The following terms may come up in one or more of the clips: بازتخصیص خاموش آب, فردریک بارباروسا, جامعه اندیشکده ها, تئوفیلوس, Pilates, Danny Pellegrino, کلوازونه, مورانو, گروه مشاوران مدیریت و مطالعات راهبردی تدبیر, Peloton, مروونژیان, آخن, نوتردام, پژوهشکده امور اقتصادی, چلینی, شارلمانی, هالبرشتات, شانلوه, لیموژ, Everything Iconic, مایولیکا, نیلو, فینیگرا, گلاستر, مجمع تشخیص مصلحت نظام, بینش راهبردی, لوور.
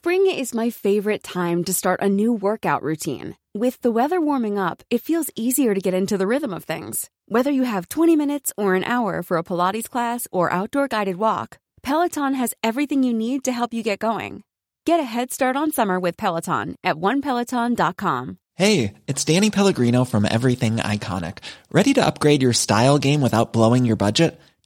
Spring is my favorite time to start a new workout routine. With the weather warming up, it feels easier to get into the rhythm of things. Whether you have 20 minutes or an hour for a Pilates class or outdoor guided walk, Peloton has everything you need to help you get going. Get a head start on summer with Peloton at onepeloton.com. Hey, it's Danny Pellegrino from Everything Iconic. Ready to upgrade your style game without blowing your budget?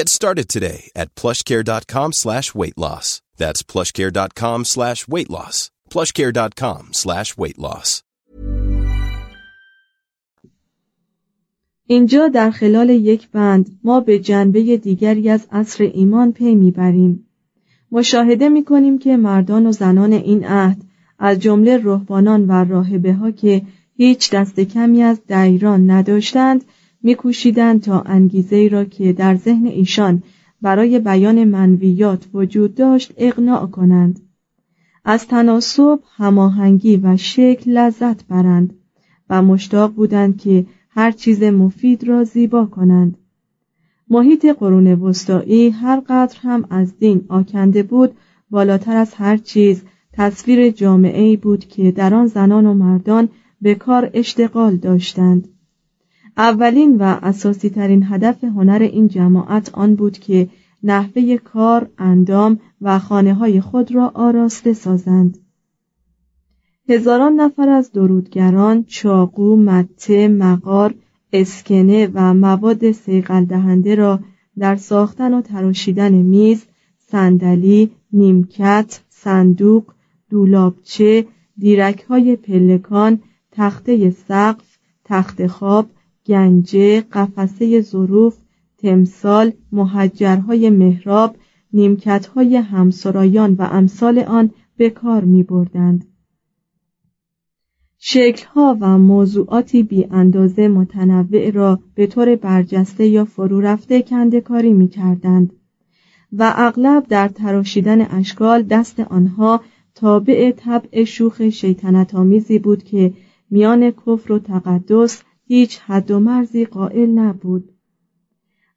Get started today at plushcare.com/weight loss. That's plushcare.com/weight loss. plushcare.com/weight loss. اینجا در خلال یک بند ما به جنبه دیگری از عصر ایمان پی میبریم. مشاهده میکنیم که مردان و زنان این عهد از جمله رهبانان و راهبه‌ها که هیچ دست کمی از دایران نداشتند می‌کوشیدند تا انگیزه‌ای را که در ذهن ایشان برای بیان منویات وجود داشت اقناع کنند. از تناسب، هماهنگی و شکل لذت برند و مشتاق بودند که هر چیز مفید را زیبا کنند. محیط قرون وسطایی هر قدر هم از دین آکنده بود، بالاتر از هر چیز تصویر جامعه‌ای بود که در آن زنان و مردان به کار اشتغال داشتند. اولین و اساسی ترین هدف هنر این جماعت آن بود که نحوه کار، اندام و خانه‌های خود را آراسته سازند. هزاران نفر از درودگران، چاقو، مته، مغار، اسکنه و مواد صیقل دهنده را در ساختن و تراشیدن میز، صندلی، نیمکت، صندوق، دولابچه، دیرک‌های پلکان، تخته سقف، تخت خواب، گنجه، قفسه ظروف، تمثال، محجرهای محراب، نیمکت‌های همسرایان و امثال آن به کار می‌بردند. شکل‌ها و موضوعاتی بی اندازه متنوع را به طور برجسته یا فرو رفته کنده‌کاری می‌کردند و اغلب در تراشیدن اشکال دست آنها تابع طبع شوخ شیطنت‌آمیزی بود که میان کفر و تقدس هیچ حد و مرزی قائل نبود.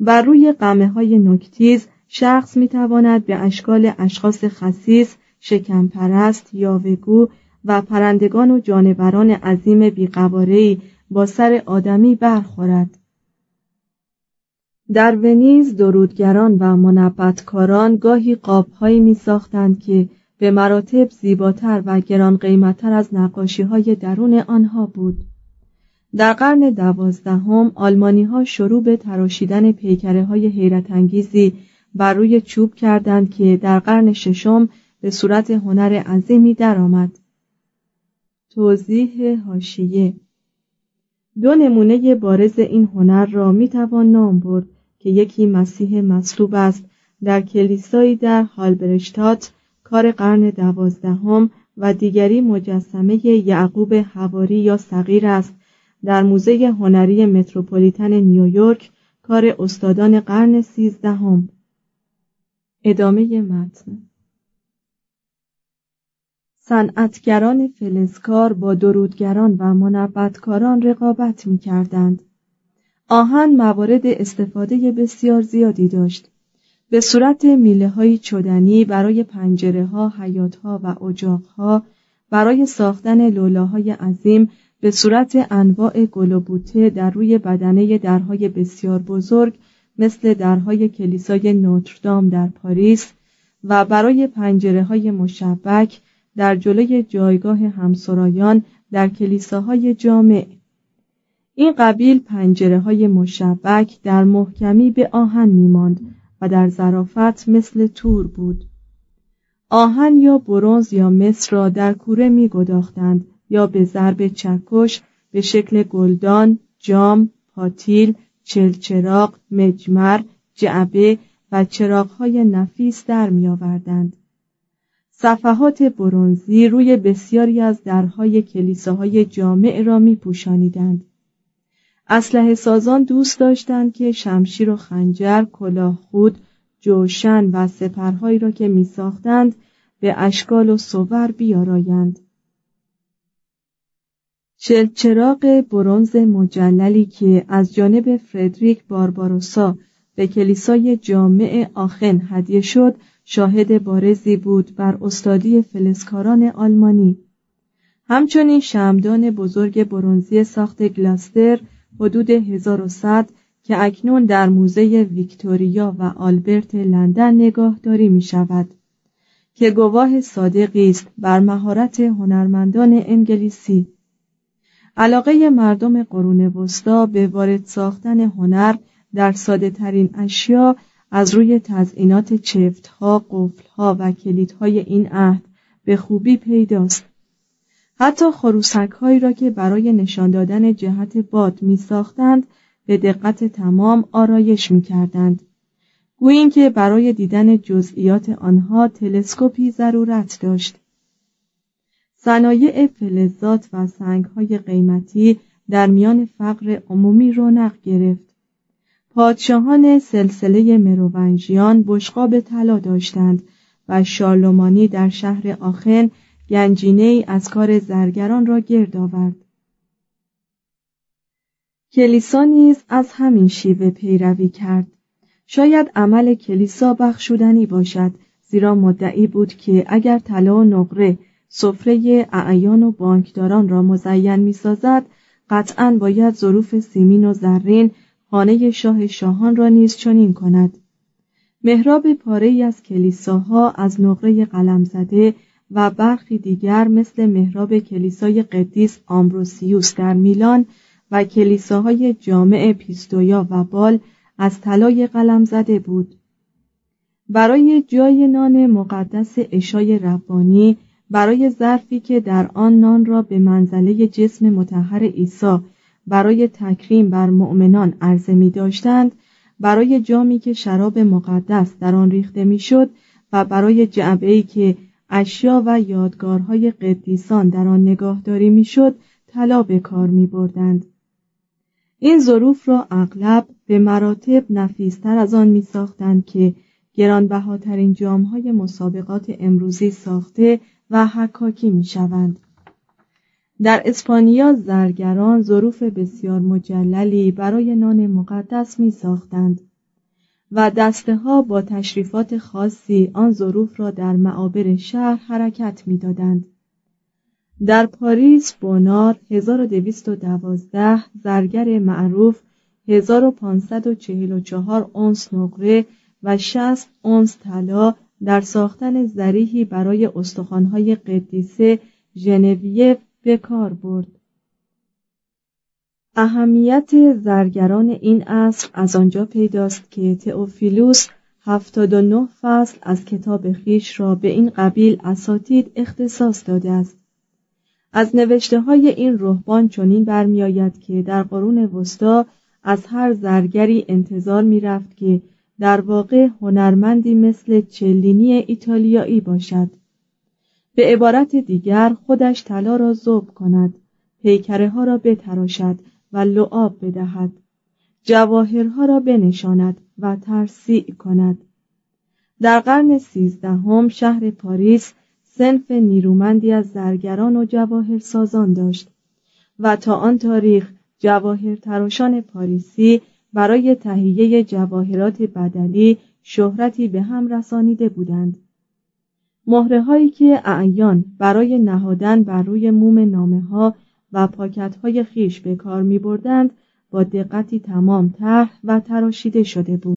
بر روی قمه‌های نوک‌تیز شخص می‌تواند به اشکال اشخاص خسیس، شکمپرست، یاوه‌گو و پرندگان و جانوران عظیم بی‌قواره‌ای با سر آدمی برخورد. در ونیز درودگران و منبتکاران گاهی قاب‌هایی می‌ساختند که به مراتب زیباتر و گران قیمت‌تر از نقاشی‌های درون آنها بود. در قرن 12 آلمانی‌ها شروع به تراشیدن پیکره‌های حیرت‌انگیزی بر روی چوب کردند که در قرن 6 به صورت هنر عظیمی درآمد. توضیح حاشیه. دو نمونه بارز این هنر را میتوان نام برد که یکی مسیح مصلوب است در کلیسایی در هالبرشتات کار قرن 12 و دیگری مجسمه یعقوب حواری یا صغیر است در موزه هنری متروپولیتن نیویورک کار استادان قرن 13. ادامه متن. صنعتگران فلزکار با درودگران و منبتکاران رقابت می‌کردند. آهن موارد استفاده بسیار زیادی داشت. به صورت میله‌های چدنی برای پنجره‌ها، حیاط‌ها و اجاق‌ها، برای ساختن لولاهای عظیم به صورت انواع گل و بوته در روی بدنه درهای بسیار بزرگ مثل درهای کلیسای نوتردام در پاریس و برای پنجره‌های مشبک در جلوی جایگاه همسرایان در کلیساهای جامع. این قبیل پنجره‌های مشبک در محکمی به آهن می‌ماند و در ظرافت مثل تور بود. آهن یا برنز یا مس را در کوره می‌گداختند یا به ضرب چکش به شکل گلدان، جام، پاتیل، چلچراغ، مجمر، جعبه و چراغ‌های نفیس در می‌آوردند. صفحات برنزی روی بسیاری از درهای کلیساهای جامع را می‌پوشانیدند. اسلحه سازان دوست داشتند که شمشیر و خنجر، کلاه خود، جوشن و سپرهایی را که می‌ساختند به اشکال و صور بیارایند. چراغ برنز مجللی که از جانب فردریک بارباروسا به کلیسای جامع آخن هدیه شد، شاهد بارزی بود بر استادی فلزکاران آلمانی. همچنین شمعدان بزرگ برنزی ساخت گلاستر حدود 1100 که اکنون در موزه ویکتوریا و آلبرت لندن نگهداری می شود که گواه صادقی است بر مهارت هنرمندان انگلیسی. علاقه مردم قرون وسطا به وارد ساختن هنر در ساده ترین اشیا از روی تزئینات چفت‌ها، قفل‌ها و کلیدهای این عهد به خوبی پیداست. حتی خروسک‌هایی را که برای نشان دادن جهت باد می‌ساختند به دقت تمام آرایش می‌کردند. گویا اینکه برای دیدن جزئیات آنها تلسکوپی ضرورت داشت. صنایع فلزات و سنگ‌های قیمتی در میان فقر عمومی رونق گرفت. پادشاهان سلسله مروونژیان بشقاب طلا داشتند و شارلمانی در شهر آخن گنجینه‌ای از کار زرگران را گرد آورد. کلیسا نیز از همین شیوه پیروی کرد. شاید عمل کلیسا بخشودنی باشد، زیرا مدعی بود که اگر طلا و نقره سفره اعیان و بانکداران را مزین می‌سازد، قطعاً باید ظروف سیمین و زرین خانه شاه شاهان را نیز چنین کند. محراب پاره‌ای از کلیساها از نقره قلم زده و برخی دیگر مثل محراب کلیسای قدیس آمبروسیوس در میلان و کلیساهای جامع پیستویا و بال از طلای قلم زده بود. برای جای نان مقدس عشای ربانی، برای ظرفی که در آن نان را به منزله جسم مطهر عیسی برای تکریم بر مؤمنان عرضه می داشتند، برای جامی که شراب مقدس در آن ریخته می شد و برای جعبه‌ای که اشیا و یادگارهای قدیسان در آن نگهداری می شد طلا به کار می بردند. این ظروف را اغلب به مراتب نفیستر از آن می ساختند که گرانبهاترین جامهای مسابقات امروزی ساخته و حکاکی می شوند. در اسپانیا زرگران ظروف بسیار مجللی برای نان مقدس می ساختند و دسته ها با تشریفات خاصی آن ظروف را در معابر شهر حرکت می دادند. در پاریس بونار 1212 زرگر معروف 1544 اونس نقره و 60 اونس طلا در ساختن ضریحی برای استخوان‌های قدیسه ژنویو به کار برد. اهمیت زرگران این عصر از آنجا پیداست که تئوفیلوس 79 فصل از کتاب خویش را به این قبیل اساتید اختصاص داده است. از نوشته‌های این رهبان چنین برمی‌آید که در قرون وسطا از هر زرگری انتظار می‌رفت که در واقع هنرمندی مثل چلینی ایتالیایی باشد. به عبارت دیگر خودش طلا را ذوب کند، پیکره ها را بتراشد و لعاب بدهد، جواهرها را بنشاند و ترسیع کند. در قرن 13 شهر پاریس صنف نیرومندی از زرگران و جواهرسازان داشت و تا آن تاریخ جواهرتراشان پاریسی برای تهیه جواهرات بدلی شهرتی به هم رسانیده بودند. مهرهایی که اعیان برای نهادن بر روی موم نامه‌ها و پاکت‌های خیش به کار می‌بردند با دقتی تمام طرح و تراشیده شده بود.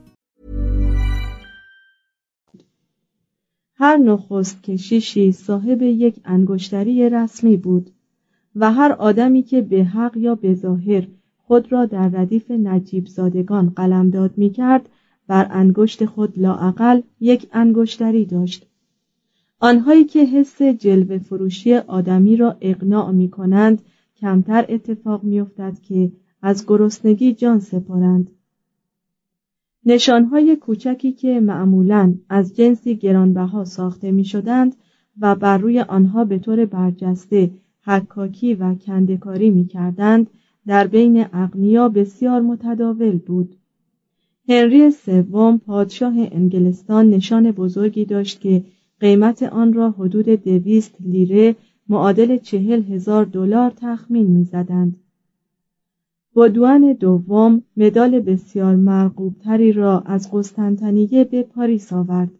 هر نخست کشیشی صاحب یک انگشتری رسمی بود و هر آدمی که به حق یا به ظاهر خود را در ردیف نجیب زادگان قلمداد می‌کرد بر انگشت خود لااقل یک انگشتری داشت. آنهایی که حس جلوه فروشی آدمی را اقناع می‌کنند کمتر اتفاق می‌افتد که از گرسنگی جان سپارند. نشانهای کوچکی که معمولاً از جنسی گرانبها ساخته می‌شدند و بر روی آنها به طور برجسته حکاکی و کنده‌کاری می‌کردند در بین اغنیا بسیار متداول بود. هنری سوم پادشاه انگلستان نشان بزرگی داشت که قیمت آن را حدود 200 لیره معادل $40,000 تخمین می‌زدند. بودوان دوم مدال بسیار مرغوبتری را از قسطنطنیه به پاریس آورد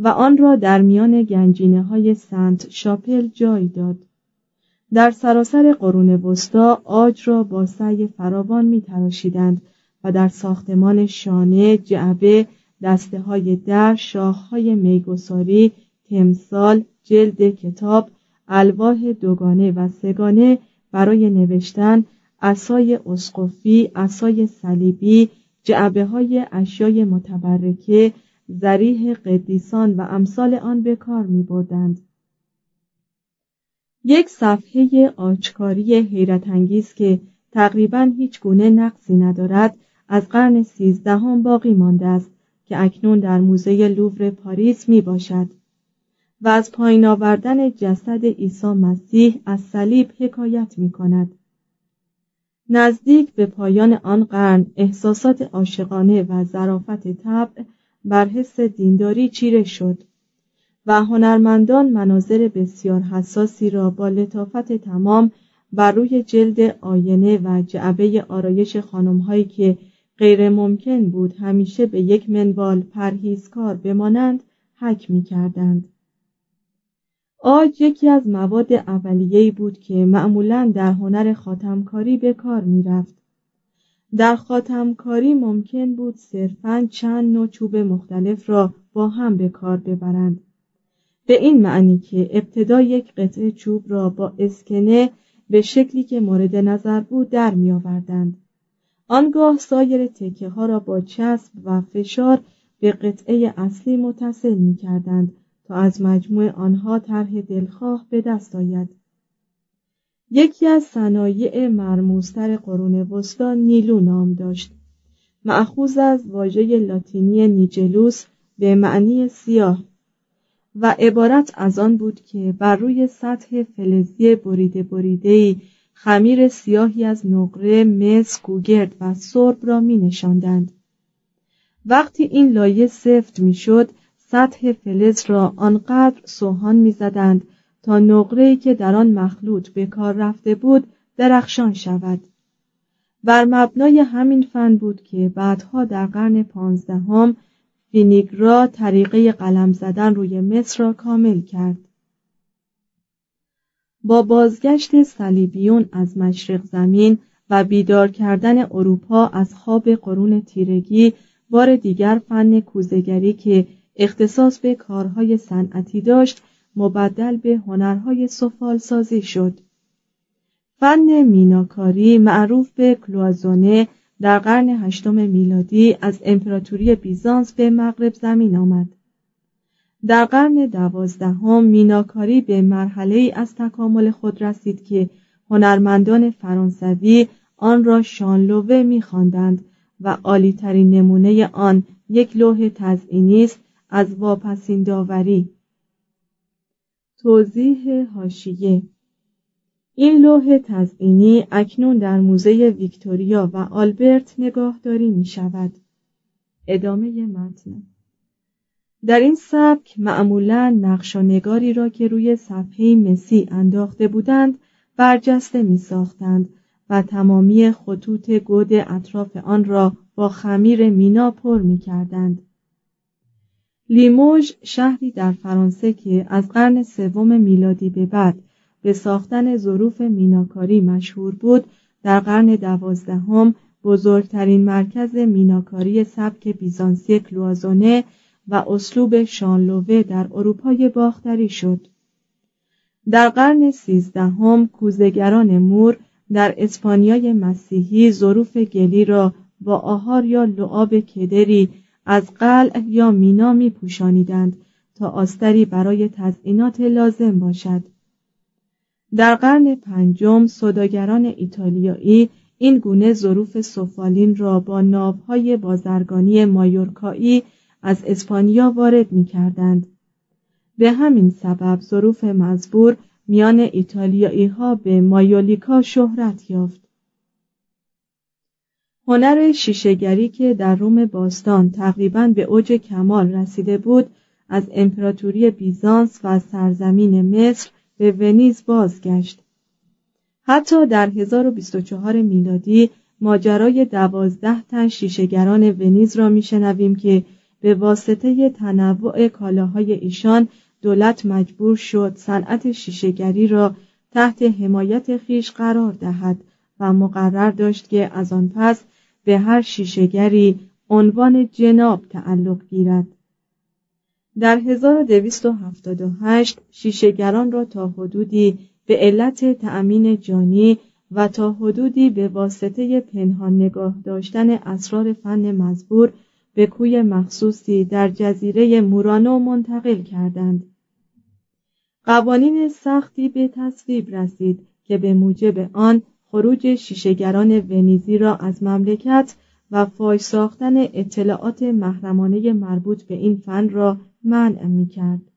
و آن را در میان گنجینه‌های سنت شاپل جای داد. در سراسر قرون وسطا عاج را با سعی فراوان می‌تراشیدند و در ساختمان شانه، جعبه، دسته‌های در، شاخه‌های میگساری، تمثال، جلد کتاب، الواح دوگانه و سه‌گانه برای نوشتن، عصای اسقفی، عصای صلیبی، جعبه‌های اشیای متبرکه، ضریح قدیسان و امثال آن به کار می‌بردند. یک صفحه آجکاری حیرت انگیز که تقریباً هیچ گونه نقصی ندارد از قرن 13 باقی مانده است که اکنون در موزه لوور پاریس می‌باشد و از پایین آوردن جسد عیسی مسیح از صلیب حکایت می‌کند. نزدیک به پایان آن قرن احساسات عاشقانه و ظرافت طبع بر حس دینداری چیره شد و هنرمندان مناظر بسیار حساسی را با لطافت تمام بر روی جلد آینه و جعبه آرایش خانم‌هایی که غیر ممکن بود همیشه به یک منوال پرهیزکار بمانند حک می‌کردند. عاج یکی از مواد اولیه‌ای بود که معمولاً در هنر خاتمکاری به کار می‌رفت در خاتمکاری ممکن بود صرفاً چند نوع چوب مختلف را با هم به کار ببرند. به این معنی که ابتدا یک قطعه چوب را با اسکنه به شکلی که مورد نظر بود در می آوردند. آنگاه سایر تکه ها را با چسب و فشار به قطعه اصلی متصل می کردند تا از مجموع آنها طرح دلخواه به دست آید. یکی از صنایع مرموزتر قرون وسطی نیلو نام داشت، مأخوذ از واژه لاتینی نیجلوس به معنی سیاه و عبارت از آن بود که بر روی سطح فلزی بریده‌ای خمیر سیاهی از نقره، مس، گوگرد و سرب را می نشاندند. وقتی این لایه سفت می شد، سطح فلز را آنقدر سوهان می زدند تا نقره‌ای که در آن مخلوط به کار رفته بود درخشان شود. بر مبنای همین فن بود که بعدها در قرن 15 فینیگرا طریقه قلم زدن روی مس را کامل کرد. با بازگشت صلیبیون از مشرق زمین و بیدار کردن اروپا از خواب قرون تیرگی، بار دیگر فن کوزه‌گری که اختصاص به کارهای صنعتی داشت مبدل به هنرهای سفالسازی شد. فن میناکاری معروف به کلوازونه در قرن 8 میلادی از امپراتوری بیزانس به مغرب زمین آمد. در قرن 12 میناکاری به مرحله‌ای از تکامل خود رسید که هنرمندان فرانسوی آن را شانلوه می‌خواندند و عالی‌ترین نمونه آن یک لوح تزئینی است از واپسین داوری. توضیح حاشیه: این لوح تزئینی اکنون در موزه ویکتوریا و آلبرت نگهداری می شود. ادامه متن. در این سبک معمولاً نقش و نگاری را که روی صفحه مسی انداخته بودند برجسته می ساختند و تمامی خطوط گود اطراف آن را با خمیر مینا پر می کردند. لیموژ شهری در فرانسه که از قرن 3 میلادی به بعد به ساختن ظروف میناکاری مشهور بود، در قرن 12 بزرگترین مرکز میناکاری سبک بیزانسی کلوازونه و اسلوب شانلوه در اروپای باختری شد. در قرن 13 کوزه‌گران مور در اسپانیای مسیحی ظروف گلی را با آهار یا لعاب کدری از قلع یا مینا می پوشانیدند تا آستری برای تزئینات لازم باشد. در قرن 5 سوداگران ایتالیایی این گونه ظروف سفالین را با ناوهای بازرگانی مایورکایی از اسپانیا وارد می کردند. به همین سبب ظروف مزبور میان ایتالیایی ها به مایولیکا شهرت یافت. هنر شیشه‌گری که در روم باستان تقریباً به اوج کمال رسیده بود، از امپراتوری بیزانس و سرزمین مصر به ونیز بازگشت. حتی در 1024 میلادی ماجرای 12 تن شیشه‌گران ونیز را میشنویم که به واسطه تنوع کالاهای ایشان دولت مجبور شد صنعت شیشه‌گری را تحت حمایت خیش قرار دهد و مقرر داشت که از آن پس به هر شیشه‌گری عنوان جناب تعلق گیرد. در 1278 شیشه‌گران را تا حدودی به علت تأمین جانی و تا حدودی به واسطه پنهان نگاه داشتن اسرار فن مزبور به کوی مخصوصی در جزیره مورانو منتقل کردند. قوانین سختی به تصویب رسید که به موجب آن خروج شیشه‌گران ونیزی را از مملکت و فاش ساختن اطلاعات محرمانه مربوط به این فن را منع می‌کرد.